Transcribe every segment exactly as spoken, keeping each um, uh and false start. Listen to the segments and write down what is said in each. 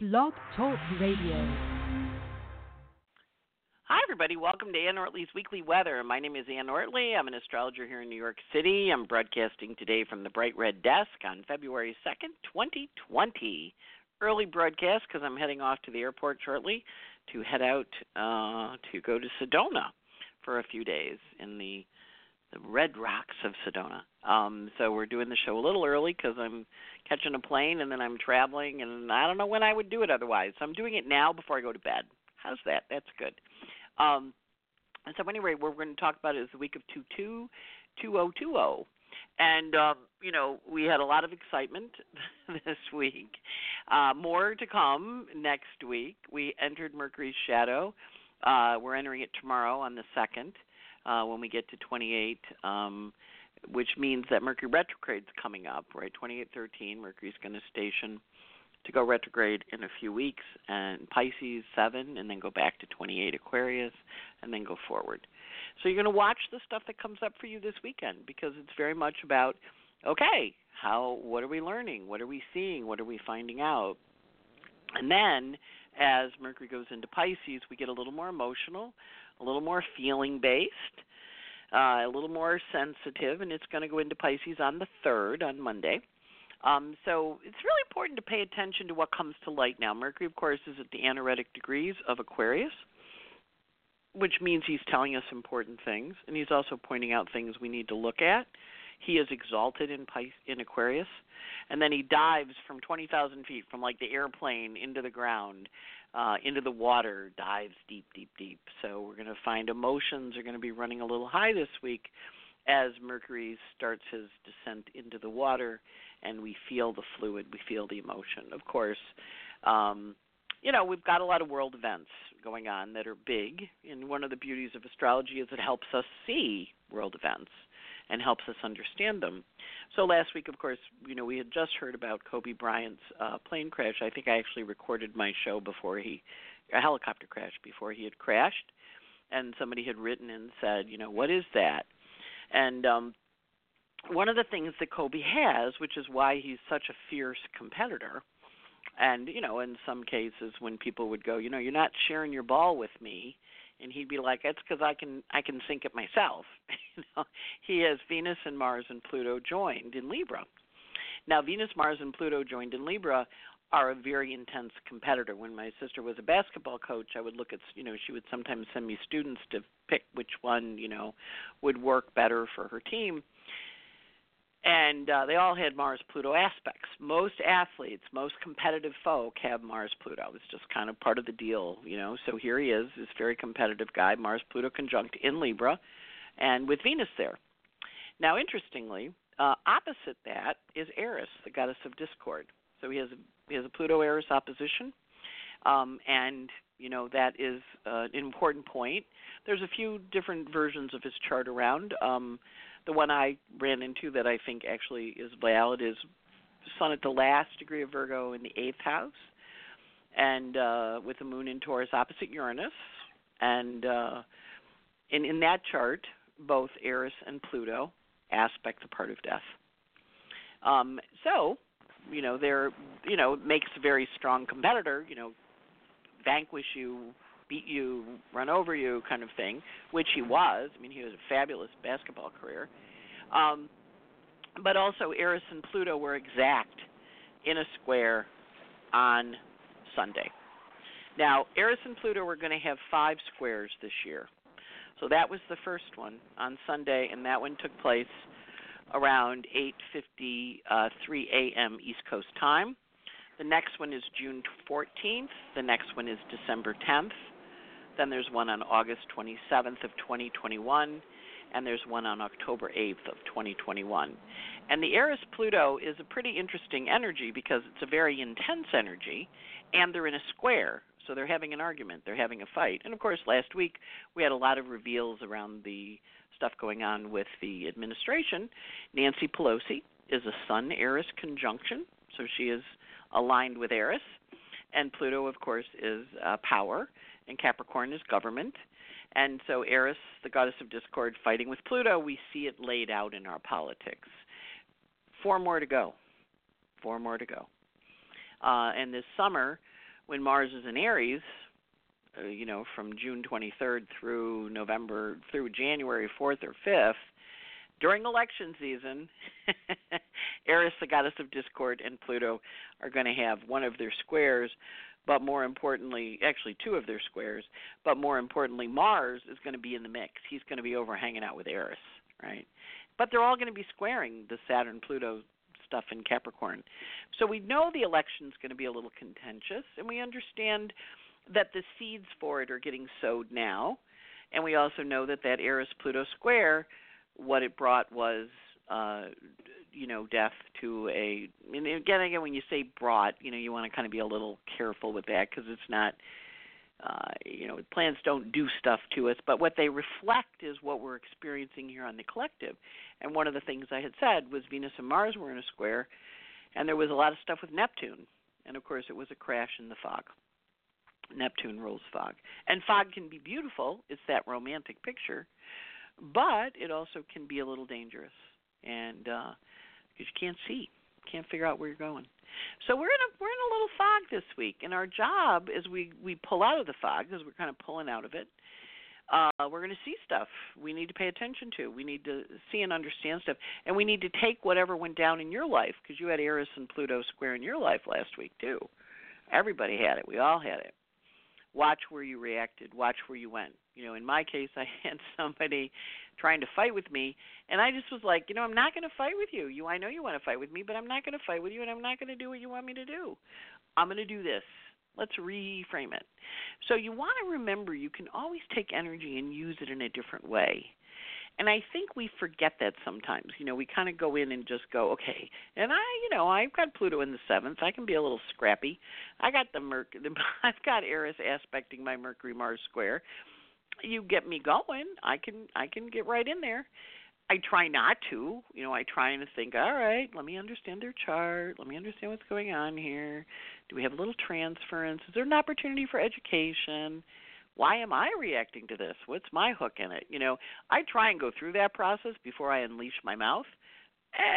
Blog Talk Radio. Hi, everybody. Welcome to Ann Ortley's Weekly Weather. My name is Ann Ortley. I'm an astrologer here in New York City. I'm broadcasting today from the Bright Red Desk on February second, twenty twenty. Early broadcast because I'm heading off to the airport shortly to head out uh, to go to Sedona for a few days in the, the Red Rocks of Sedona. Um, so we're doing the show a little early because I'm catching a plane and then I'm traveling, and I don't know when I would do it otherwise. So I'm doing it now before I go to bed. How's that? That's good. Um, and so anyway, what we're going to talk about is the week of two two, two oh two oh. And, um, you know, we had a lot of excitement this week. Uh, more to come next week. We entered Mercury's shadow. Uh, we're entering it tomorrow on the second uh, when we get to twenty-eight, um, which means that Mercury retrograde's coming up, right? twenty-eight thirteen, Mercury's going to station to go retrograde in a few weeks, and Pisces seven, and then go back to twenty-eight Aquarius, and then go forward. So you're going to watch the stuff that comes up for you this weekend, because it's very much about, okay, how, what are we learning? What are we seeing? What are we finding out? And then as Mercury goes into Pisces, we get a little more emotional, a little more feeling-based, uh, a little more sensitive, and it's going to go into Pisces on the third, on Monday. Um, so it's really important to pay attention to what comes to light now. Mercury, of course, is at the anaretic degrees of Aquarius, which means he's telling us important things, and he's also pointing out things we need to look at. He is exalted in Pis- in Aquarius, and then he dives from twenty thousand feet, from like the airplane into the ground, uh, into the water, dives deep, deep, deep. So we're going to find emotions are going to be running a little high this week as Mercury starts his descent into the water. And we feel the fluid, we feel the emotion. Of course, um, you know, we've got a lot of world events going on that are big, and one of the beauties of astrology is it helps us see world events and helps us understand them. So last week, of course, you know, we had just heard about Kobe Bryant's uh, plane crash. I think I actually recorded my show before he, a helicopter crash before he had crashed, and somebody had written and said, you know, what is that? And um one of the things that Kobe has, which is why he's such a fierce competitor, and, you know, in some cases when people would go, you know, you're not sharing your ball with me, and he'd be like, that's because I can I can sink it myself. You know, he has Venus and Mars and Pluto joined in Libra. Now, Venus, Mars, and Pluto joined in Libra are a very intense competitor. When my sister was a basketball coach, I would look at, you know, she would sometimes send me students to pick which one, you know, would work better for her team. And uh, they all had Mars-Pluto aspects. Most athletes, most competitive folk have Mars-Pluto. It's just kind of part of the deal, you know. So here he is, this very competitive guy, Mars-Pluto conjunct in Libra, and with Venus there. Now, interestingly, uh, opposite that is Eris, the goddess of discord. So he has a, he has a Pluto-Eris opposition, um, and, you know, that is uh, an important point. There's a few different versions of his chart around. Um The one I ran into that I think actually is valid is Sun at the last degree of Virgo in the eighth house, and uh, with the Moon in Taurus opposite Uranus. And uh, in, in that chart, both Eris and Pluto aspect the part of death. Um, so, you know, they're, you know, makes a very strong competitor, you know, vanquish you, beat you, run over you kind of thing, which he was. I mean, he was a fabulous basketball career. Um, but also Eris and Pluto were exact in a square on Sunday. Now, Eris and Pluto were going to have five squares this year. So that was the first one on Sunday, and that one took place around eight fifty-three a.m. East Coast time. The next one is June fourteenth. The next one is December tenth. Then there's one on August twenty-seventh of twenty twenty-one, and there's one on October eighth of twenty twenty-one. And the Eris-Pluto is a pretty interesting energy because it's a very intense energy, and they're in a square, so they're having an argument. They're having a fight. And, of course, last week we had a lot of reveals around the stuff going on with the administration. Nancy Pelosi is a Sun-Eris conjunction, so she is aligned with Eris. And Pluto, of course, is uh, power, and Capricorn is government. And so Eris, the goddess of discord, fighting with Pluto, we see it laid out in our politics. Four more to go. Four more to go. Uh, and this summer, when Mars is in Aries, uh, you know, from June twenty-third through November, through January fourth or fifth, during election season, Eris, the goddess of discord, and Pluto are going to have one of their squares, but more importantly, actually two of their squares, but more importantly, Mars is going to be in the mix. He's going to be over hanging out with Eris, right? But they're all going to be squaring the Saturn-Pluto stuff in Capricorn. So we know the election's going to be a little contentious, and we understand that the seeds for it are getting sowed now, and we also know that that Eris-Pluto square, what it brought was, uh, you know, death to a – and again, again, when you say brought, you know, you want to kind of be a little careful with that because it's not uh, – you know, planets don't do stuff to us. But what they reflect is what we're experiencing here on the collective. And one of the things I had said was Venus and Mars were in a square, and there was a lot of stuff with Neptune. And, of course, it was a crash in the fog. Neptune rules fog. And fog can be beautiful. It's that romantic picture. But it also can be a little dangerous, and uh, because you can't see, can't figure out where you're going. So we're in a we're in a little fog this week, and our job is we, we pull out of the fog because we're kind of pulling out of it. Uh, we're going to see stuff we need to pay attention to. We need to see and understand stuff, and we need to take whatever went down in your life because you had Eris and Pluto square in your life last week too. Everybody had it. We all had it. Watch where you reacted. Watch where you went. You know, in my case, I had somebody trying to fight with me, and I just was like, you know, I'm not going to fight with you. You, I know you want to fight with me, but I'm not going to fight with you, and I'm not going to do what you want me to do. I'm going to do this. Let's reframe it. So you want to remember you can always take energy and use it in a different way. And I think we forget that sometimes. You know, we kind of go in and just go, okay, and I, you know, I've got Pluto in the seventh. I can be a little scrappy. I got the Merc- I've got Eris aspecting my Mercury-Mars square. You get me going. I can I can get right in there. I try not to. You know, I try and think, all right, let me understand their chart. Let me understand what's going on here. Do we have a little transference? Is there an opportunity for education? Why am I reacting to this? What's my hook in it? You know, I try and go through that process before I unleash my mouth.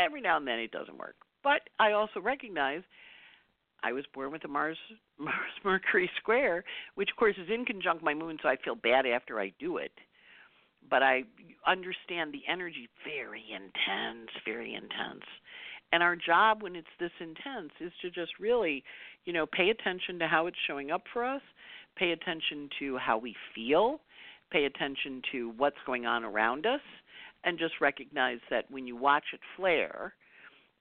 Every now and then it doesn't work. But I also recognize I was born with a Mars, Mars Mercury square, which, of course, is in conjunct my moon, so I feel bad after I do it. But I understand the energy, very intense, very intense. And our job when it's this intense is to just really, you know, pay attention to how it's showing up for us. Pay attention to how we feel, pay attention to what's going on around us, and just recognize that when you watch it flare,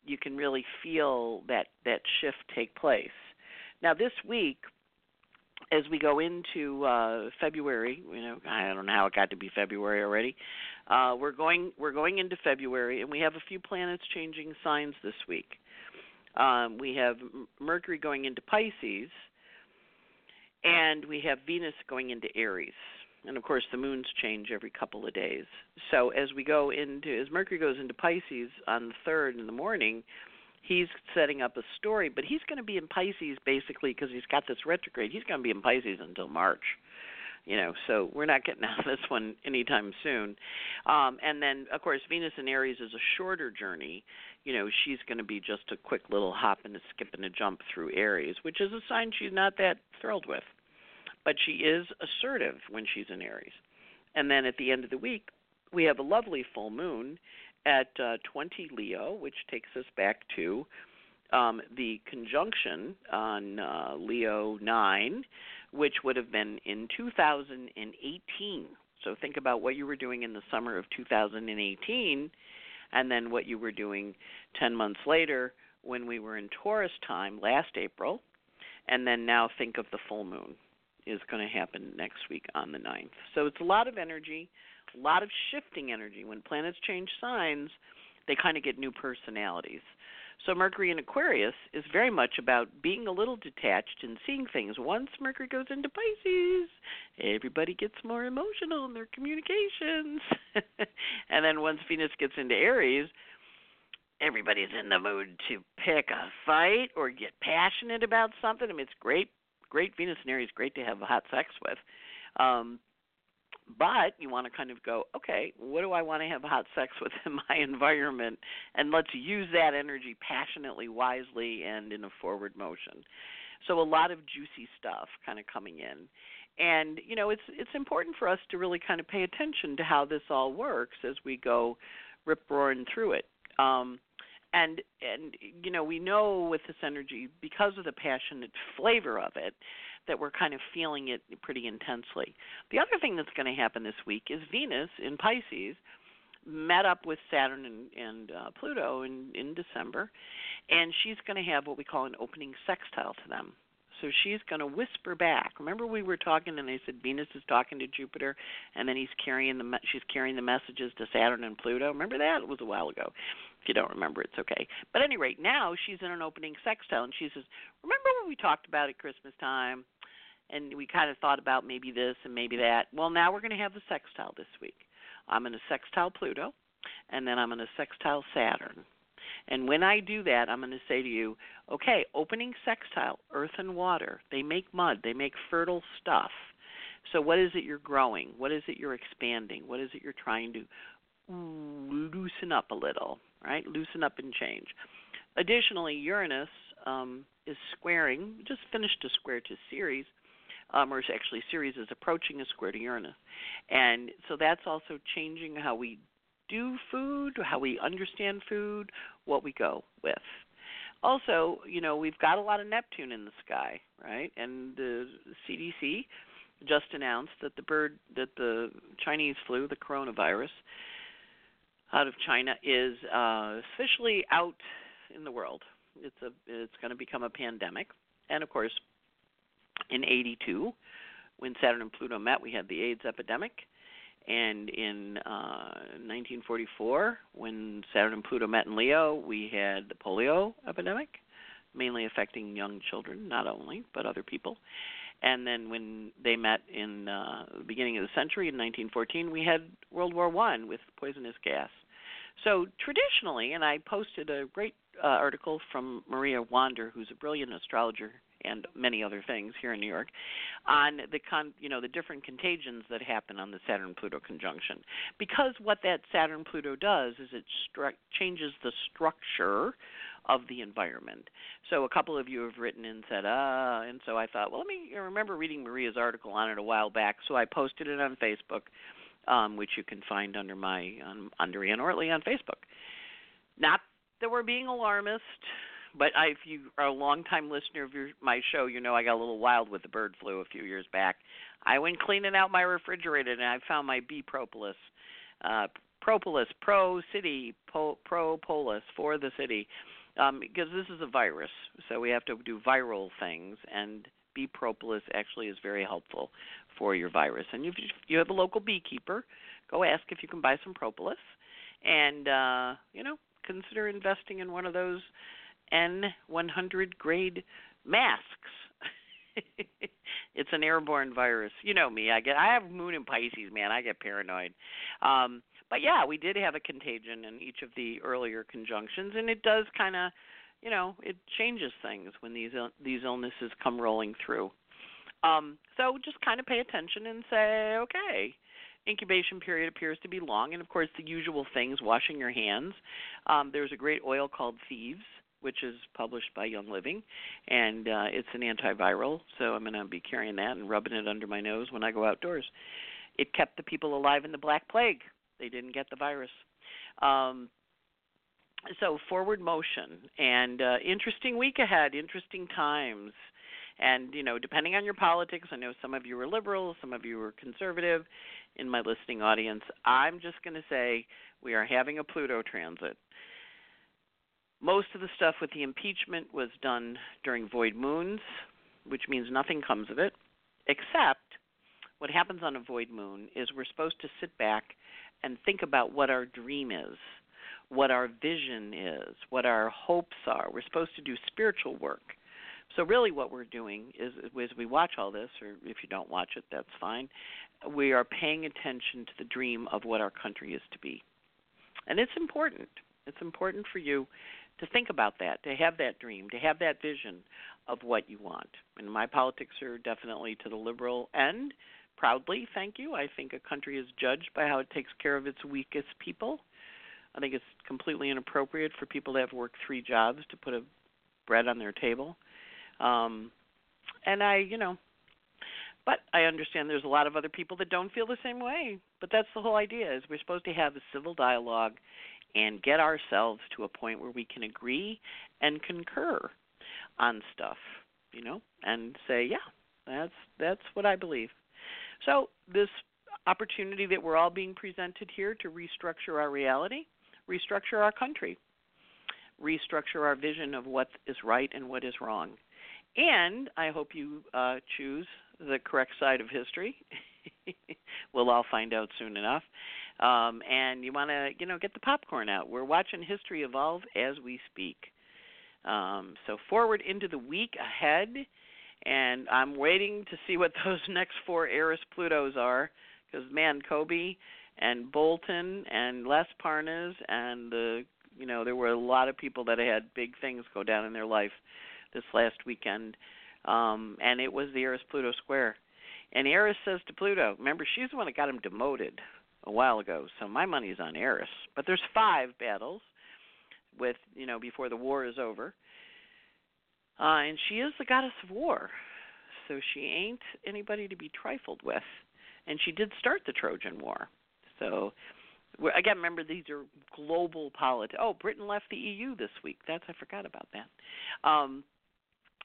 you can really feel that, that shift take place. Now this week, as we go into uh, February, you know, I don't know how it got to be February already. Uh, we're going we're going into February, and we have a few planets changing signs this week. Um, we have Mercury going into Pisces, and we have Venus going into Aries. And, of course, the moons change every couple of days. So as we go into, as Mercury goes into Pisces on the third in the morning, he's setting up a story. But he's going to be in Pisces basically because he's got this retrograde. He's going to be in Pisces until March. You know, so we're not getting out of this one anytime soon. Um, and then, of course, Venus in Aries is a shorter journey. You know, she's going to be just a quick little hop and a skip and a jump through Aries, which is a sign she's not that thrilled with. But she is assertive when she's in Aries. And then at the end of the week, we have a lovely full moon at uh, twenty Leo, which takes us back to um, the conjunction on uh, Leo nine, which would have been in two thousand eighteen. So think about what you were doing in the summer of two thousand eighteen and then what you were doing ten months later when we were in Taurus time last April. And then now think of the full moon is going to happen next week on the ninth. So it's a lot of energy, a lot of shifting energy. When planets change signs, they kind of get new personalities. So Mercury in Aquarius is very much about being a little detached and seeing things. Once Mercury goes into Pisces, everybody gets more emotional in their communications. And then once Venus gets into Aries, everybody's in the mood to pick a fight or get passionate about something. I mean, it's great, great Venus and Aries, great to have hot sex with. Um, But you want to kind of go, okay, what do I want to have hot sex with in my environment? And let's use that energy passionately, wisely, and in a forward motion. So a lot of juicy stuff kind of coming in. And, you know, it's it's important for us to really kind of pay attention to how this all works as we go rip-roaring through it. Um, and, and, you know, we know with this energy, because of the passionate flavor of it, that we're kind of feeling it pretty intensely. The other thing that's going to happen this week is Venus in Pisces met up with Saturn and, and uh, Pluto in, in December, and she's going to have what we call an opening sextile to them. So she's going to whisper back. Remember, we were talking, and I said Venus is talking to Jupiter, and then he's carrying the she's carrying the messages to Saturn and Pluto. Remember that? It was a while ago. If you don't remember, it's okay. But at any rate, now she's in an opening sextile, and she says, "Remember what we talked about at Christmas time, and we kind of thought about maybe this and maybe that. Well, now we're going to have the sextile this week. I'm going to sextile Pluto, and then I'm going to sextile Saturn." And when I do that, I'm going to say to you, okay, opening sextile, earth and water, they make mud, they make fertile stuff. So what is it you're growing? What is it you're expanding? What is it you're trying to loosen up a little, right? Loosen up and change. Additionally, Uranus um, is squaring, just finished a square to Ceres, um, or actually Ceres is approaching a square to Uranus. And so that's also changing how we do food, how we understand food, what we go with. Also, you know, we've got a lot of Neptune in the sky, right? And the C D C just announced that the bird, that the Chinese flu, the coronavirus, out of China is uh, officially out in the world. It's a, it's going to become a pandemic. And of course, in eighty-two, when Saturn and Pluto met, we had the AIDS epidemic. And in uh, nineteen forty-four, when Saturn and Pluto met in Leo, we had the polio epidemic, mainly affecting young children, not only, but other people. And then when they met in uh, the beginning of the century, in nineteen fourteen, we had World War One with poisonous gas. So traditionally, and I posted a great uh, article from Maria Wander, who's a brilliant astrologer, and many other things here in New York, on the con, you know, the different contagions that happen on the Saturn-Pluto conjunction. Because what that Saturn-Pluto does is it stru- changes the structure of the environment. So a couple of you have written and said, ah, and so I thought, well, let me I remember reading Maria's article on it a while back, so I posted it on Facebook, um, which you can find under my um, under Ann Ortley on Facebook. Not that we're being alarmist, but if you are a long-time listener of your, my show, you know I got a little wild with the bird flu a few years back. I went cleaning out my refrigerator, and I found my B. propolis, uh, propolis, pro-city, po, propolis, for the city, um, because this is a virus, so we have to do viral things, and B. propolis actually is very helpful for your virus. And if you have a local beekeeper, go ask if you can buy some propolis, and, uh, you know, consider investing in one of those N one hundred grade masks. It's an airborne virus. You know me. I get. I have Moon in Pisces, man. I get paranoid. Um, but yeah, we did have a contagion in each of the earlier conjunctions, and it does kind of, you know, it changes things when these these illnesses come rolling through. Um, so just kind of pay attention and say, okay. Incubation period appears to be long, and of course the usual things: washing your hands. Um, there's a great oil called Thieves, which is published by Young Living, and uh, it's an antiviral, so I'm going to be carrying that and rubbing it under my nose when I go outdoors. It kept the people alive in the Black Plague. They didn't get the virus. Um, so forward motion, and uh, interesting week ahead, interesting times. And, you know, depending on your politics, I know some of you are liberal, some of you are conservative. In my listening audience, I'm just going to say we are having a Pluto transit. Most of the stuff with the impeachment was done during void moons, which means nothing comes of it, except what happens on a void moon is we're supposed to sit back and think about what our dream is, what our vision is, what our hopes are. We're supposed to do spiritual work. So really what we're doing is, as we watch all this, or if you don't watch it, that's fine, we are paying attention to the dream of what our country is to be. And it's important. It's important for you to think about that, to have that dream, to have that vision of what you want. And my politics are definitely to the liberal end, proudly, thank you. I think a country is judged by how it takes care of its weakest people. I think it's completely inappropriate for people to have worked three jobs to put a bread on their table. Um, and I, you know, but I understand there's a lot of other people that don't feel the same way. But that's the whole idea, is we're supposed to have a civil dialogue and get ourselves to a point where we can agree and concur on stuff, you know, and say, yeah, that's that's what I believe. So this opportunity that we're all being presented here to restructure our reality, restructure our country, restructure our vision of what is right and what is wrong. And I hope you uh, choose the correct side of history. We'll all find out soon enough. Um, and you want to, you know, get the popcorn out. We're watching history evolve as we speak. Um, so forward into the week ahead, and I'm waiting to see what those next four Eris Plutos are, because, man, Kobe and Bolton and Les Parnas and, the, you know, there were a lot of people that had big things go down in their life this last weekend, um, and it was the Eris Pluto square. And Eris says to Pluto, remember, she's the one that got him demoted a while ago, so my money's on Eris. But there's five battles with, you know, before the war is over. Uh, and she is the goddess of war, so she ain't anybody to be trifled with. And she did start the Trojan War. So, again, remember, these are global politics. Oh, Britain left the E U this week. That's, I forgot about that. Um,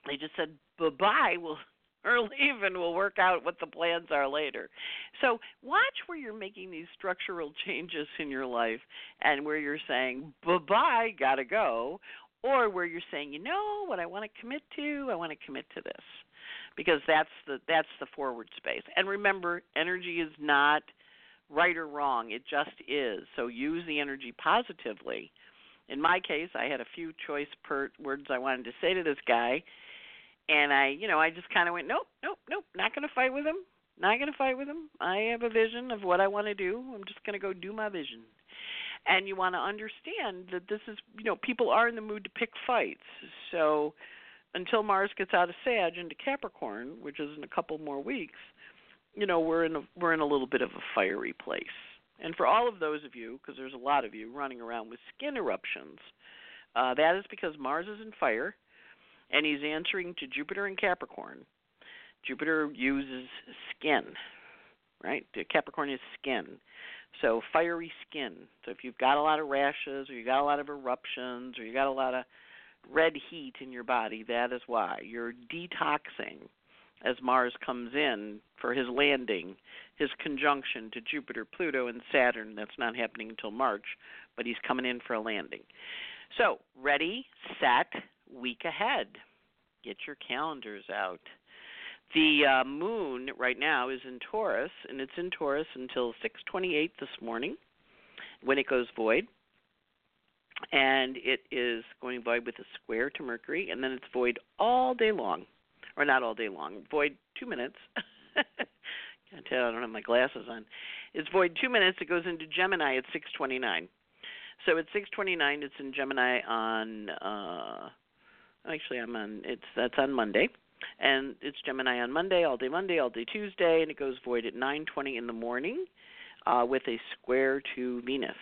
they just said, bye-bye, we'll, or leave, and we'll work out what the plans are later. So watch where you're making these structural changes in your life and where you're saying, bye-bye, gotta go, or where you're saying, you know what I want to commit to? I want to commit to this. Because that's the that's the forward space. And remember, energy is not right or wrong. It just is. So use the energy positively. In my case, I had a few choice per- words I wanted to say to this guy. And I, you know, I just kind of went, nope, nope, nope, not going to fight with him. Not going to fight with him. I have a vision of what I want to do. I'm just going to go do my vision. And you want to understand that this is, you know, people are in the mood to pick fights. So until Mars gets out of Sag into Capricorn, which is in a couple more weeks, you know, we're in a, we're in a little bit of a fiery place. And for all of those of you, because there's a lot of you running around with skin eruptions, uh, that is because Mars is in fire, and he's answering to Jupiter in Capricorn. Jupiter uses skin, right? Capricorn is skin, so fiery skin. So if you've got a lot of rashes, or you got a lot of eruptions, or you got a lot of red heat in your body, that is why. You're detoxing as Mars comes in for his landing, his conjunction to Jupiter, Pluto, and Saturn. That's not happening until March, but he's coming in for a landing. So ready, set, week ahead. Get your calendars out. The uh, moon right now is in Taurus, and it's in Taurus until six twenty-eight this morning when it goes void. And it is going void with a square to Mercury, and then it's void all day long. Or not all day long. Void two minutes. I tell you, I don't have my glasses on. It's void two minutes. It goes into Gemini at six twenty-nine. So at six twenty-nine, it's in Gemini on uh, – actually, I'm on – it's that's on Monday. And it's Gemini on Monday, all day Monday, all day Tuesday, and it goes void at nine twenty in the morning uh, with a square to Venus.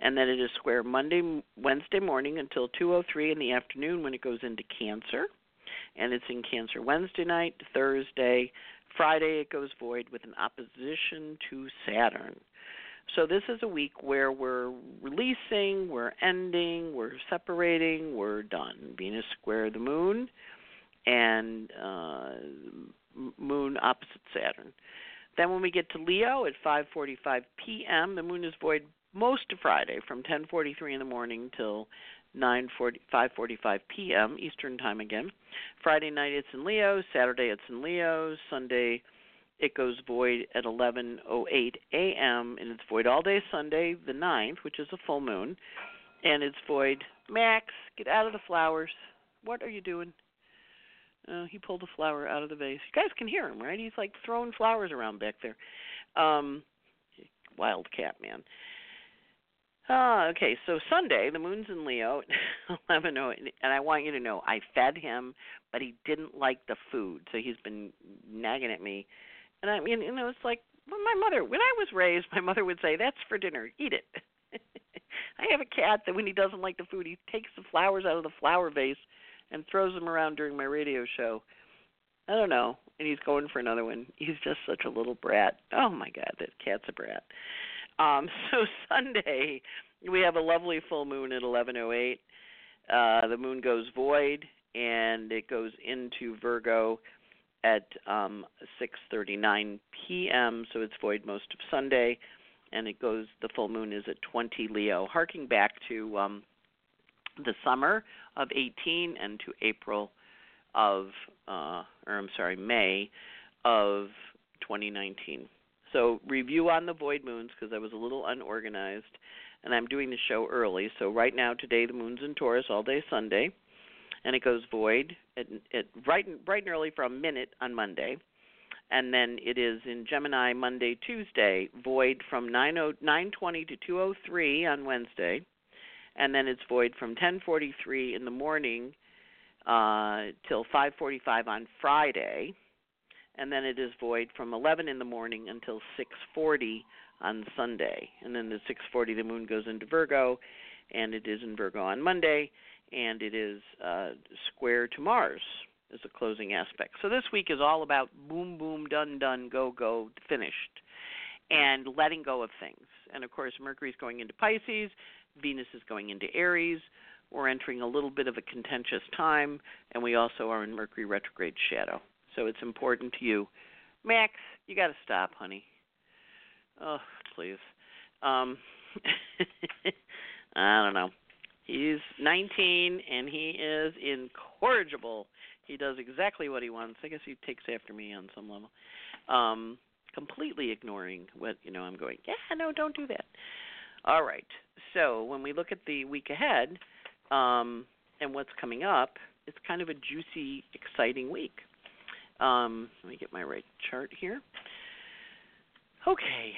And then it is square Monday, Wednesday morning until two oh three in the afternoon when it goes into Cancer. And it's in Cancer Wednesday night, Thursday, Friday it goes void with an opposition to Saturn. So this is a week where we're releasing, we're ending, we're separating, we're done. Venus square the moon and uh, moon opposite Saturn. Then when we get to Leo at five forty-five p.m., the moon is void most of Friday from ten forty-three in the morning till five forty-five p.m. Eastern time again. Friday night it's in Leo, Saturday it's in Leo, Sunday it goes void at eleven oh eight a.m. and it's void all day Sunday the ninth, which is a full moon, and it's void. Max, get out of the flowers. What are you doing? Oh, he pulled a flower out of the vase. You guys can hear him, right? He's like throwing flowers around back there. Um, wild cat, man. Ah, okay, so Sunday, the moon's in Leo, eleven oh, and I want you to know, I fed him, but he didn't like the food, so he's been nagging at me And I mean, you know, it's like, well, my mother, when I was raised, my mother would say, that's for dinner, eat it. I have a cat that when he doesn't like the food, he takes the flowers out of the flower vase and throws them around during my radio show. I don't know. And he's going for another one. He's just such a little brat. Oh, my God, that cat's a brat. Um, so Sunday, we have a lovely full moon at eleven oh eight. Uh, the moon goes void, and it goes into Virgo at um, six thirty-nine p.m., so it's void most of Sunday, and it goes, the full moon is at twenty Leo, harking back to um, the summer of eighteen and to April of, uh, or I'm sorry, May of twenty nineteen. So review on the void moons, because I was a little unorganized, and I'm doing the show early. So right now, today, the moon's in Taurus all day Sunday, and it goes void at, at bright, and, bright and early for a minute on Monday. And then it is in Gemini Monday, Tuesday, void from nine twenty to two oh three on Wednesday. And then it's void from ten forty-three in the morning uh, till five forty-five on Friday. And then it is void from eleven in the morning until six forty on Sunday. And then at six forty, the moon goes into Virgo, and it is in Virgo on Monday. And it is uh, square to Mars is the closing aspect. So this week is all about boom, boom, done, done, go, go, finished, and letting go of things. And, of course, Mercury's going into Pisces. Venus is going into Aries. We're entering a little bit of a contentious time, and we also are in Mercury retrograde shadow. So it's important to you. Max, you got to stop, honey. Oh, please. Um, I don't know. He's nineteen, and he is incorrigible. He does exactly what he wants. I guess he takes after me on some level. Um, completely ignoring what, you know, I'm going, yeah, no, don't do that. All right. So when we look at the week ahead um, and what's coming up, it's kind of a juicy, exciting week. Um, let me get my right chart here. Okay.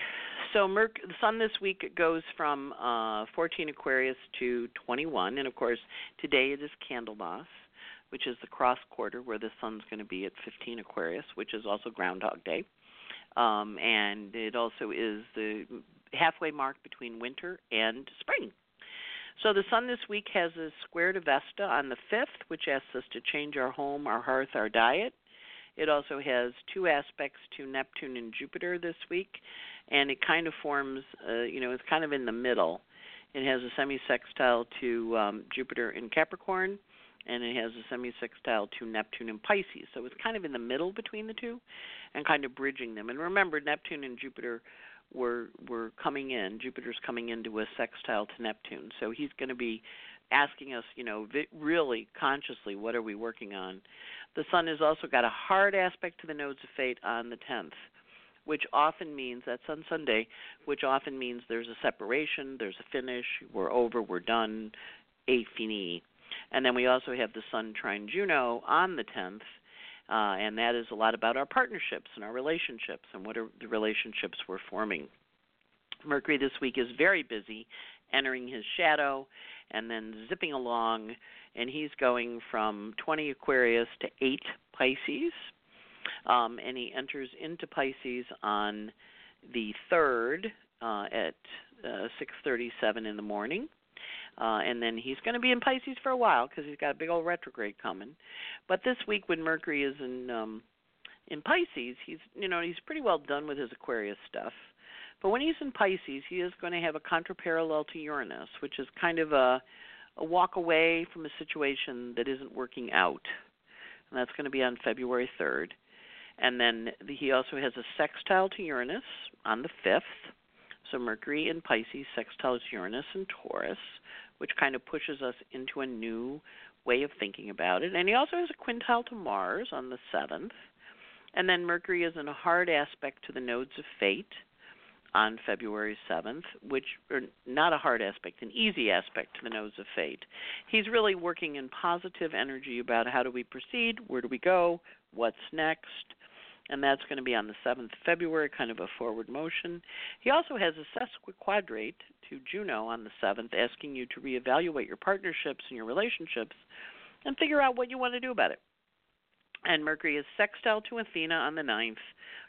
So Merc- the sun this week goes from uh, fourteen Aquarius to twenty-one. And, of course, today it is Candlemas, which is the cross quarter where the sun's going to be at fifteen Aquarius, which is also Groundhog Day. Um, and it also is the halfway mark between winter and spring. So the sun this week has a square to Vesta on the fifth, which asks us to change our home, our hearth, our diet. It also has two aspects to Neptune and Jupiter this week, and it kind of forms, uh, you know, it's kind of in the middle. It has a semi-sextile to um, Jupiter in Capricorn, and it has a semi-sextile to Neptune in Pisces. So it's kind of in the middle between the two and kind of bridging them. And remember, Neptune and Jupiter were, were coming in. Jupiter's coming into a sextile to Neptune. So he's going to be asking us, you know, really consciously, what are we working on? The sun has also got a hard aspect to the nodes of fate on the tenth, which often means, that's on Sunday, which often means there's a separation, there's a finish, we're over, we're done, a fini. And then we also have the sun trine Juno on the tenth, uh, and that is a lot about our partnerships and our relationships and what are the relationships we're forming. Mercury this week is very busy, entering his shadow and then zipping along, and he's going from twenty Aquarius to eight Pisces, um, and he enters into Pisces on the third uh, at uh, six thirty-seven in the morning, uh, and then he's going to be in Pisces for a while because he's got a big old retrograde coming. But this week when Mercury is in um, in Pisces, he's you know he's pretty well done with his Aquarius stuff. But when he's in Pisces, he is going to have a contraparallel to Uranus, which is kind of a, a walk away from a situation that isn't working out. And that's going to be on February third. And then he also has a sextile to Uranus on the fifth. So Mercury in Pisces sextiles Uranus and Taurus, which kind of pushes us into a new way of thinking about it. And he also has a quintile to Mars on the seventh. And then Mercury is in a hard aspect to the nodes of fate on February seventh, which are not a hard aspect, an easy aspect to the nodes of fate. He's really working in positive energy about how do we proceed, where do we go, what's next, and that's going to be on the seventh of February, kind of a forward motion. He also has a sesquiquadrate to Juno on the seventh, asking you to reevaluate your partnerships and your relationships and figure out what you want to do about it. And Mercury is sextile to Athena on the ninth,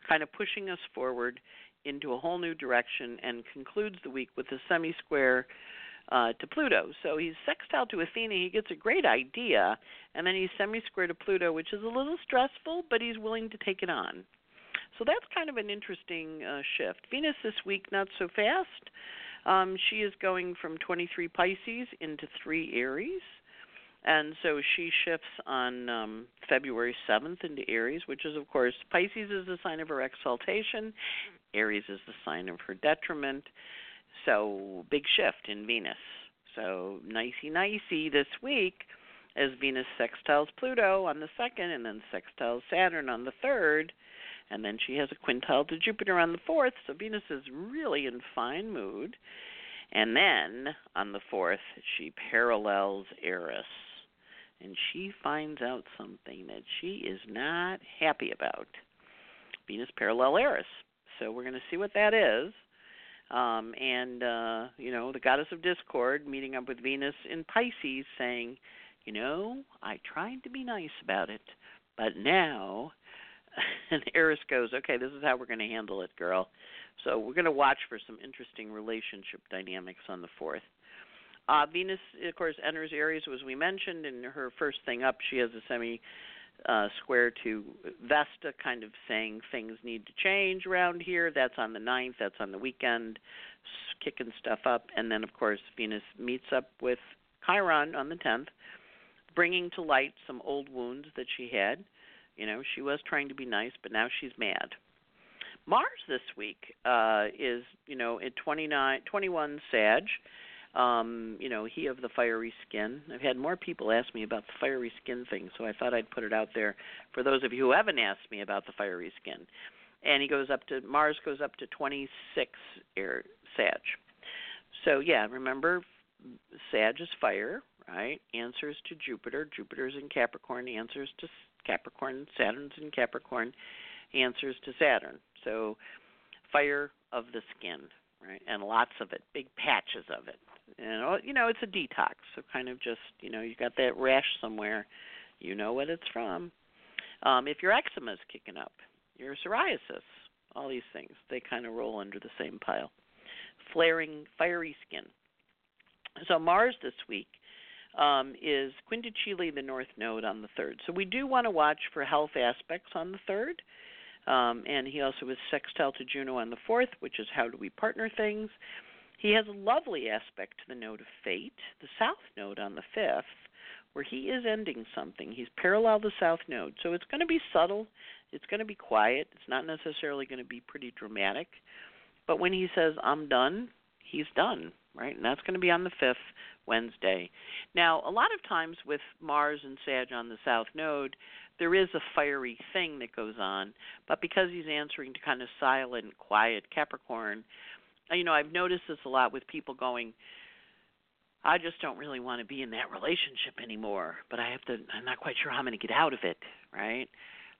kind of pushing us forward into a whole new direction, and concludes the week with a semi-square uh, to Pluto. So he's sextile to Athena. He gets a great idea, and then he's semi-square to Pluto, which is a little stressful, but he's willing to take it on. So that's kind of an interesting uh, shift. Venus this week, not so fast. Um, she is going from twenty-three Pisces into three Aries. And so she shifts on um, February seventh into Aries, which is, of course, Pisces is the sign of her exaltation. Aries is the sign of her detriment. So big shift in Venus. So nicey-nicey this week as Venus sextiles Pluto on the second and then sextiles Saturn on the third. And then she has a quintile to Jupiter on the fourth. So Venus is really in fine mood. And then on the fourth, she parallels Eris. And she finds out something that she is not happy about. Venus parallel Eris. So we're going to see what that is. Um, and, uh, you know, the goddess of discord meeting up with Venus in Pisces saying, you know, I tried to be nice about it, but now... And Eris goes, okay, this is how we're going to handle it, girl. So we're going to watch for some interesting relationship dynamics on the fourth. Uh, Venus, of course, enters Aries, as we mentioned, and her first thing up, she has a semi-square uh, to Vesta, kind of saying things need to change around here. That's on the ninth. That's on the weekend, kicking stuff up. And then, of course, Venus meets up with Chiron on the tenth, bringing to light some old wounds that she had. You know, she was trying to be nice, but now she's mad. Mars this week uh, is, you know, at twenty-nine, twenty-one Sag. Um, you know, he of the fiery skin. I've had more people ask me about the fiery skin thing, so I thought I'd put it out there for those of you who haven't asked me about the fiery skin. And he goes up to, Mars goes up to twenty-six er, Sag. So, yeah, remember, Sag is fire, right? Answers to Jupiter. Jupiter's in Capricorn, answers to Capricorn, Saturn's in Capricorn, answers to Saturn. So fire of the skin, right? And lots of it, big patches of it. And, you know, it's a detox. So kind of just, you know, you got that rash somewhere, you know what it's from. Um, if your eczema is kicking up, your psoriasis, all these things, they kind of roll under the same pile. Flaring, fiery skin. So Mars this week Um, is quintile the north node on the third. So we do want to watch for health aspects on the third. Um, and he also is sextile to Juno on the fourth, which is how do we partner things. He has a lovely aspect to the node of fate, the south node on the fifth, where he is ending something. He's parallel the south node. So it's going to be subtle. It's going to be quiet. It's not necessarily going to be pretty dramatic. But when he says, I'm done, he's done, right? And that's going to be on the fifth, Wednesday. Now, a lot of times with Mars and Sag on the south node, there is a fiery thing that goes on, but because he's answering to kind of silent, quiet Capricorn, you know, I've noticed this a lot with people going, I just don't really want to be in that relationship anymore, but I have to, I'm not quite sure how I'm going to get out of it, right?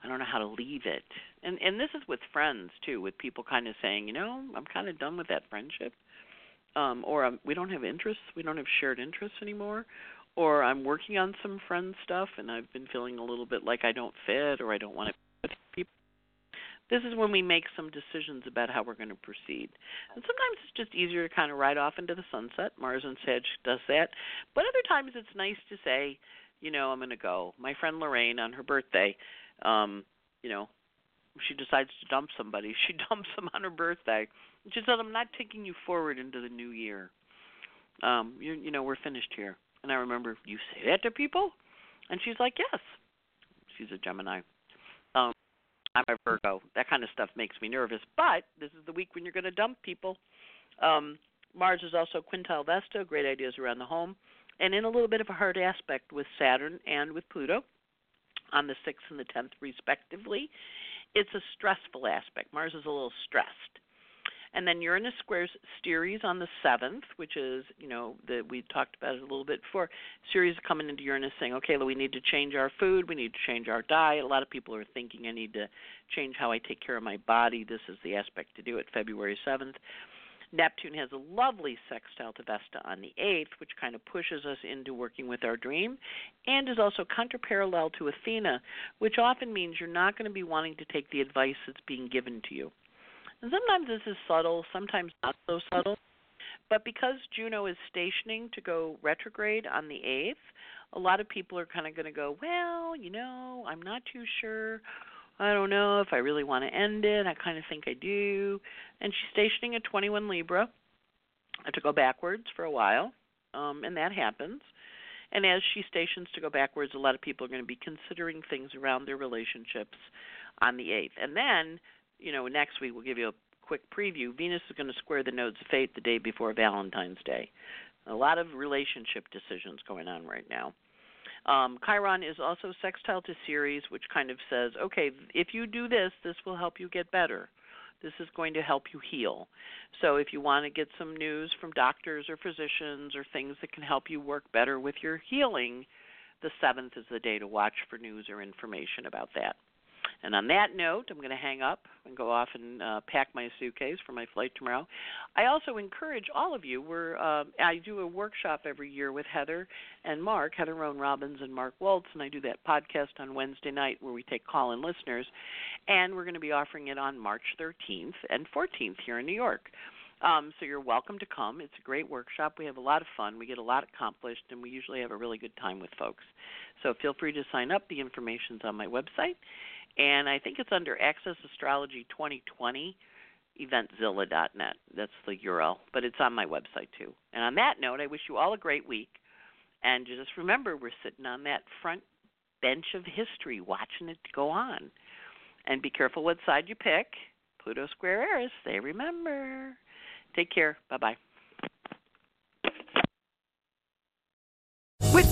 I don't know how to leave it. And and this is with friends, too, with people kind of saying, you know, I'm kind of done with that friendship. Um, or um, we don't have interests, we don't have shared interests anymore, or I'm working on some friend stuff and I've been feeling a little bit like I don't fit or I don't want to be with people. This is when we make some decisions about how we're going to proceed. And sometimes it's just easier to kind of ride off into the sunset. Mars and Sag does that. But other times it's nice to say, you know, I'm going to go. My friend Lorraine on her birthday, um, you know, she decides to dump somebody. She dumps them on her birthday. She said, I'm not taking you forward into the new year. Um, you, you know, we're finished here. And I remember, you say that to people? And she's like, yes. She's a Gemini. Um, I'm a Virgo. That kind of stuff makes me nervous. But this is the week when you're going to dump people. Um, Mars is also quintile Vesta, great ideas around the home. And in a little bit of a hard aspect with Saturn and with Pluto on the sixth and the tenth, respectively. It's a stressful aspect. Mars is a little stressed. And then Uranus squares Ceres on the seventh, which is, you know, the, we talked about it a little bit before. Ceres is coming into Uranus saying, okay, we need to change our food. We need to change our diet. A lot of people are thinking I need to change how I take care of my body. This is the aspect to do it, February seventh. Neptune has a lovely sextile to Vesta on the eighth, which kind of pushes us into working with our dream, and is also contraparallel to Athena, which often means you're not going to be wanting to take the advice that's being given to you. And sometimes this is subtle, sometimes not so subtle. But because Juno is stationing to go retrograde on the eighth, a lot of people are kind of going to go, well, you know, I'm not too sure. I don't know if I really want to end it. I kind of think I do. And she's stationing at twenty-one Libra to go backwards for a while, um, and that happens. And as she stations to go backwards, a lot of people are going to be considering things around their relationships on the eighth. And then, you know, next week we'll give you a quick preview. Venus is going to square the nodes of fate the day before Valentine's Day. A lot of relationship decisions going on right now. Um, Chiron is also sextile to Ceres, which kind of says, okay, if you do this, this will help you get better. This is going to help you heal. So if you want to get some news from doctors or physicians or things that can help you work better with your healing, the seventh is the day to watch for news or information about that. And on that note, I'm going to hang up and go off and uh, pack my suitcase for my flight tomorrow. I also encourage all of you. We're uh, I do a workshop every year with Heather and Mark, Heather Roan Robbins and Mark Waltz, and I do that podcast on Wednesday night where we take call-in listeners. And we're going to be offering it on March thirteenth and fourteenth here in New York. Um, so you're welcome to come. It's a great workshop. We have a lot of fun. We get a lot accomplished, and we usually have a really good time with folks. So feel free to sign up. The information's on my website. And I think it's under Access Astrology twenty twenty, eventzilla dot net. That's the U R L, but it's on my website too. And on that note, I wish you all a great week. And just remember, we're sitting on that front bench of history watching it go on. And be careful what side you pick. Pluto square Eris, they remember. Take care. Bye-bye. With